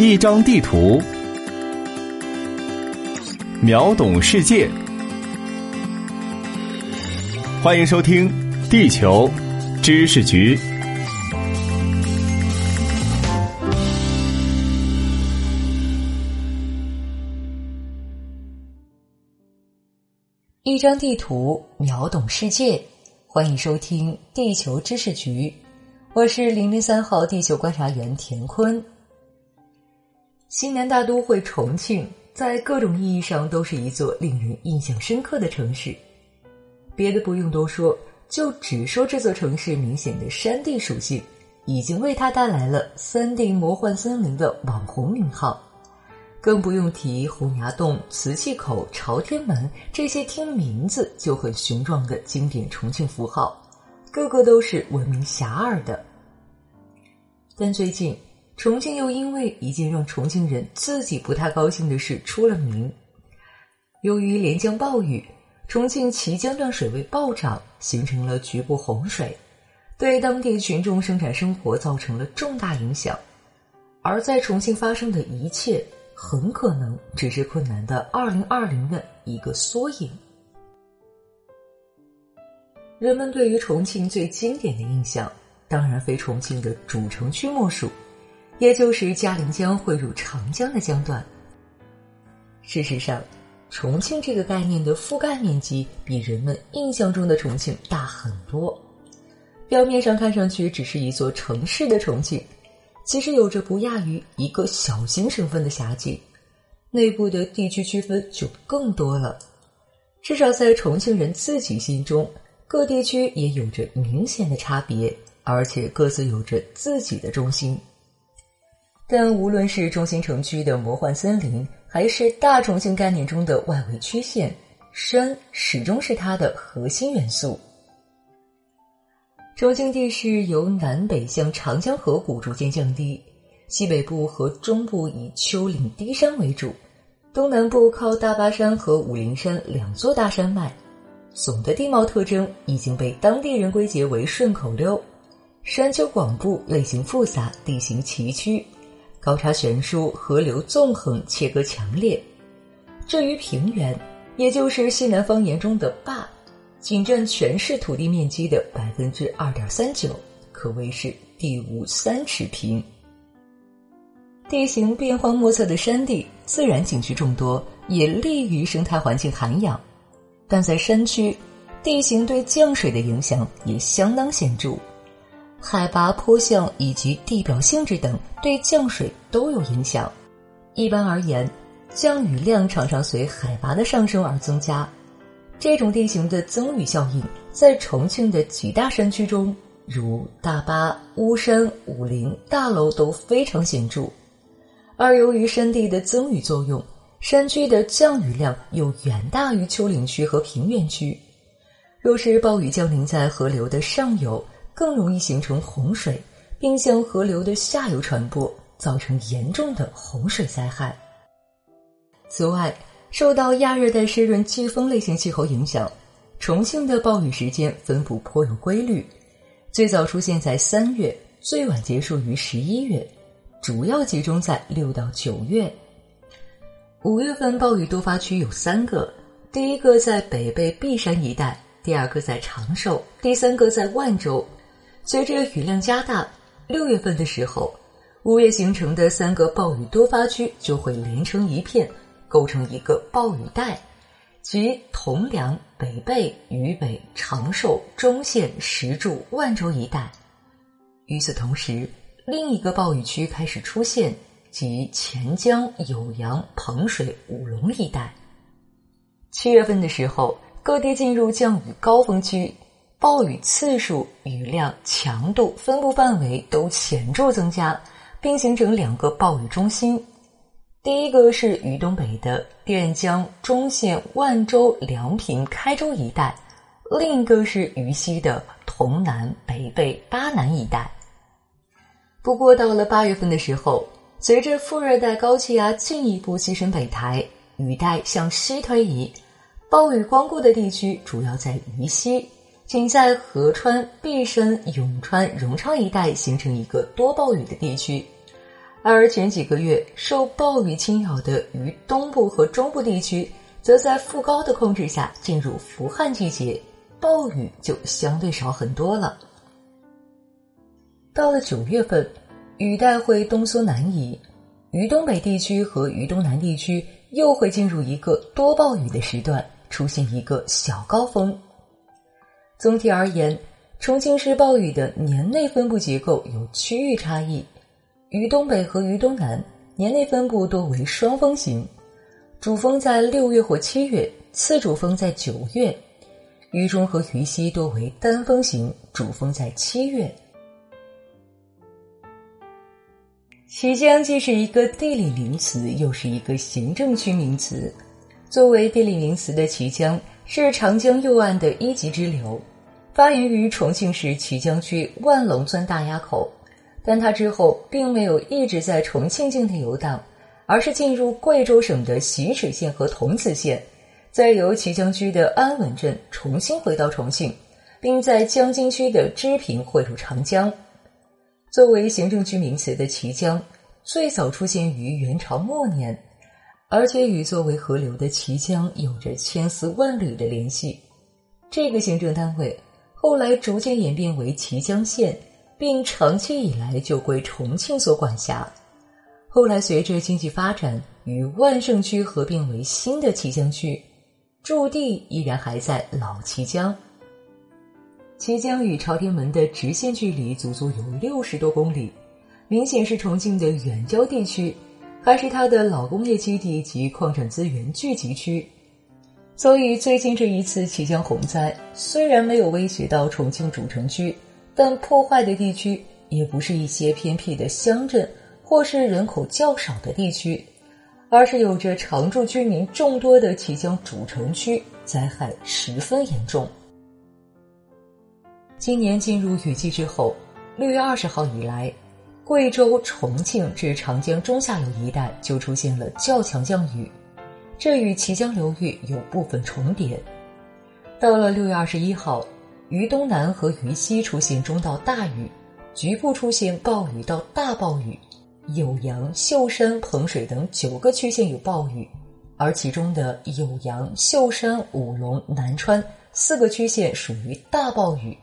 一张地图，秒懂世界。欢迎收听《地球知识局》。一张地图，秒懂世界。欢迎收听《地球知识局》，我是003号地球观察员田坤。西南大都会重庆在各种意义上都是一座令人印象深刻的城市，别的不用多说，就只说这座城市明显的山地属性已经为它带来了3D 魔幻森林的网红名号，更不用提洪崖洞、瓷器口、朝天门这些听名字就很雄壮的经典重庆符号，个个都是闻名遐迩的。但最近重庆又因为一件让重庆人自己不太高兴的事出了名。由于连降暴雨，重庆綦江段水位暴涨，形成了局部洪水，对当地群众生产生活造成了重大影响。而在重庆发生的一切，很可能只是困难的2020的一个缩影。人们对于重庆最经典的印象，当然非重庆的主城区莫属，也就是嘉陵江汇入长江的江段。事实上，重庆这个概念的覆盖面积比人们印象中的重庆大很多。表面上看上去只是一座城市的重庆，其实有着不亚于一个小型省份的辖境，内部的地区区分就更多了。至少在重庆人自己心中，各地区也有着明显的差别，而且各自有着自己的中心。但无论是中心城区的魔幻森林，还是大重庆概念中的外围曲线，山始终是它的核心元素。重庆地势由南北向长江河谷逐渐降低，西北部和中部以丘陵低山为主，东南部靠大巴山和武陵山两座大山脉。总的地貌特征已经被当地人归结为顺口溜，山丘广布，类型复杂，地形崎岖，高差悬殊，河流纵横，切割强烈。至于平原，也就是西南方言中的坝，仅占全市土地面积的 2.39%， 可谓是地无三尺平。地形变幻莫测的山地，自然景区众多，也利于生态环境涵养。但在山区，地形对降水的影响也相当显著。海拔、坡向以及地表性质等对降水都有影响。一般而言，降雨量常常随海拔的上升而增加。这种地形的增雨效应在重庆的几大山区中，如大巴、巫山、武陵、大楼都非常显著。而由于山地的增雨作用，山区的降雨量又远大于丘陵区和平原区。若是暴雨降临在河流的上游，更容易形成洪水，并向河流的下游传播，造成严重的洪水灾害。此外，受到亚热带湿润季风类型气候影响，重庆的暴雨时间分布颇有规律，最早出现在3月，最晚结束于11月，主要集中在6到9月。5月份暴雨多发区有3个，第一个在北碚璧山一带，第二个在长寿，第三个在万州。随着雨量加大，6月份的时候，5月形成的3个暴雨多发区就会连成一片，构成一个暴雨带，即铜梁、北碚、渝北、长寿、忠县、石柱、万州一带。与此同时，另一个暴雨区开始出现，即黔江、酉阳、彭水、武隆一带。7月份的时候，各地进入降雨高峰期，暴雨次数、雨量、强度、分布范围都显著增加，并形成2个暴雨中心。第一个是渝东北的垫江、忠县、万州、梁平、开州一带，另一个是渝西的潼南、北碚、巴南一带。不过到了8月份的时候，随着副热带高气压进一步跻身北台，雨带向西推移，暴雨光顾的地区主要在渝西，仅在合川、璧山、永川、荣昌一带形成一个多暴雨的地区。而前几个月受暴雨侵扰的渝东部和中部地区，则在副高的控制下进入伏旱季节，暴雨就相对少很多了。到了9月份，雨带会东缩南移，渝东北地区和渝东南地区又会进入一个多暴雨的时段，出现一个小高峰。总体而言，重庆市暴雨的年内分布结构有区域差异，渝东北和渝东南年内分布多为双峰型，主峰在6月或7月，次主峰在9月；渝中和渝西多为单峰型，主峰在7月。綦江既是一个地理名词，又是一个行政区名词。作为地理名词的綦江，是长江右岸的一级支流，发源于重庆市綦江区万隆村大垭口，但它之后并没有一直在重庆境内游荡，而是进入贵州省的喜脂县和桐梓县，再由綦江区的安稳镇重新回到重庆，并在江津区的芝坪汇入长江。作为行政区名词的綦江，最早出现于元朝末年，而且与作为河流的綦江有着千丝万缕的联系。这个行政单位后来逐渐演变为綦江县，并长期以来就归重庆所管辖。后来随着经济发展，与万盛区合并为新的綦江区，驻地依然还在老綦江。綦江与朝天门的直线距离足足有60多公里，明显是重庆的远郊地区，还是它的老工业基地及矿产资源聚集区。所以最近这一次綦江洪灾虽然没有威胁到重庆主城区，但破坏的地区也不是一些偏僻的乡镇或是人口较少的地区，而是有着常住居民众多的綦江主城区，灾害十分严重。今年进入雨季之后，6月20号以来，贵州、重庆至长江中下游一带就出现了较强降雨，这与綦江流域有部分重叠。到了6月21号，渝东南和渝西出现中到大雨，局部出现暴雨到大暴雨，酉阳、秀山、彭水等9个区县有暴雨，而其中的酉阳、秀山、武隆、南川4个区县属于大暴雨。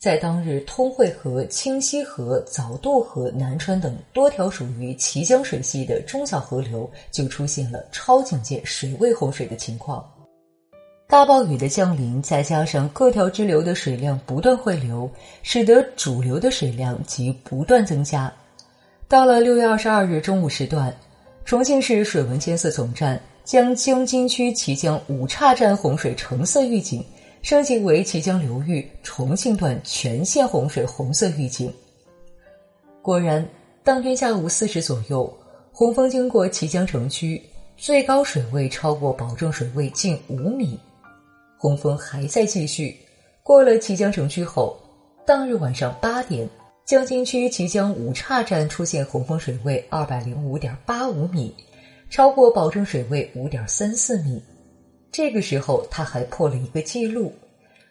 在当日，通惠河、清溪河、枣渡河、南川等多条属于綦江水系的中小河流就出现了超警戒水位洪水的情况。大暴雨的降临，再加上各条支流的水量不断汇流，使得主流的水量即不断增加。到了6月22日中午时段，重庆市水文监测总站将江津区綦江五岔站洪水橙色预警升级为綦江流域重庆段全线洪水红色预警。果然，当天下午4时左右，洪峰经过綦江城区，最高水位超过保证水位近5米。洪峰还在继续，过了綦江城区后，当日晚上8点，江津区綦江五岔站出现洪峰水位 205.85 米，超过保证水位 5.34 米。这个时候他还破了一个记录，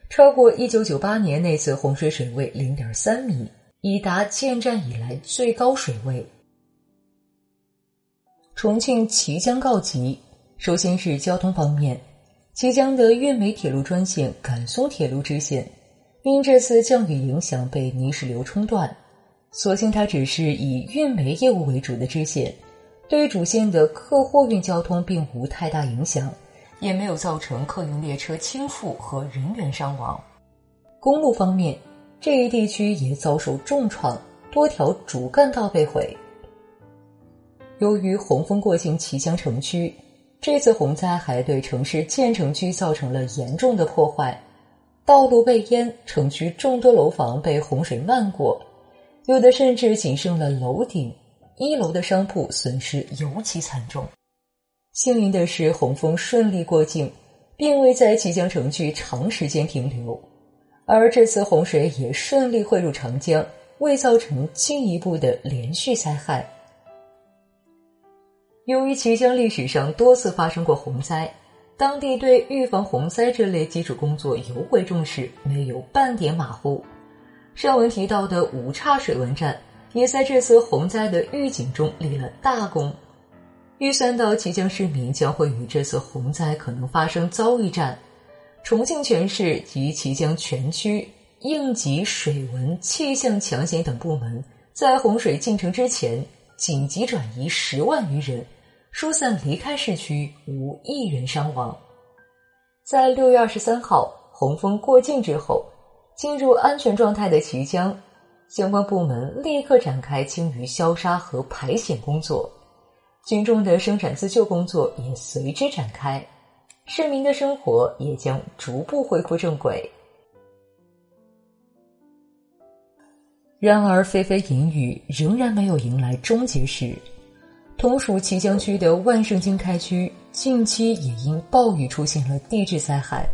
超过1998年那次洪水水位 0.3 米，已达建站以来最高水位。重庆綦江告急，首先是交通方面，綦江的粤美铁路专线、甘松铁路支线因这次降雨影响被泥石流冲断，所幸它只是以粤美业务为主的支线，对主线的客货运交通并无太大影响，也没有造成客运列车倾覆和人员伤亡。公路方面，这一地区也遭受重创，多条主干道被毁。由于洪峰过境綦江城区，这次洪灾还对城市建成区造成了严重的破坏，道路被淹，城区众多楼房被洪水漫过，有的甚至仅剩了楼顶，1楼的商铺损失尤其惨重。幸运的是，洪峰顺利过境，并未在綦江城区长时间停留，而这次洪水也顺利汇入长江，未造成进一步的连续灾害。由于綦江历史上多次发生过洪灾，当地对预防洪灾这类基础工作尤为重视，没有半点马虎。上文提到的五岔水文站也在这次洪灾的预警中立了大功。预算到綦江市民将会与这次洪灾可能发生遭遇战，重庆全市及綦江全区应急、水文、气象抢险等部门在洪水进城之前紧急转移10万余人，疏散离开市区，无一人伤亡。在6月23号洪峰过境之后，进入安全状态的綦江相关部门立刻展开鲸鱼消杀和排险工作，群众的生产自救工作也随之展开，市民的生活也将逐步恢复正轨。然而霏霏银雨仍然没有迎来终结时，同属綦江区的万盛经开区近期也因暴雨出现了地质灾害，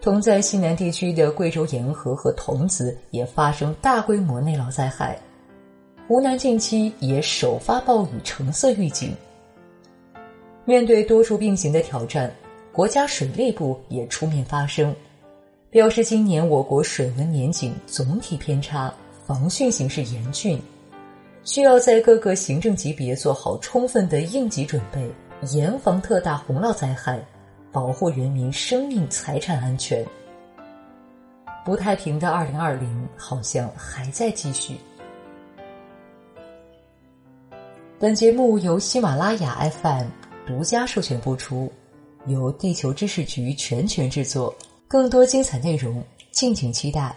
同在西南地区的贵州沿河和桐梓也发生大规模内涝灾害，湖南近期也首发暴雨橙色预警。面对多处并行的挑战，国家水利部也出面发声，表示今年我国水文年景总体偏差，防汛形势严峻，需要在各个行政级别做好充分的应急准备，严防特大洪涝灾害，保护人民生命财产安全。不太平的2020好像还在继续。本节目由喜马拉雅 FM 独家授权播出，由地球知识局全权制作。更多精彩内容，敬请期待。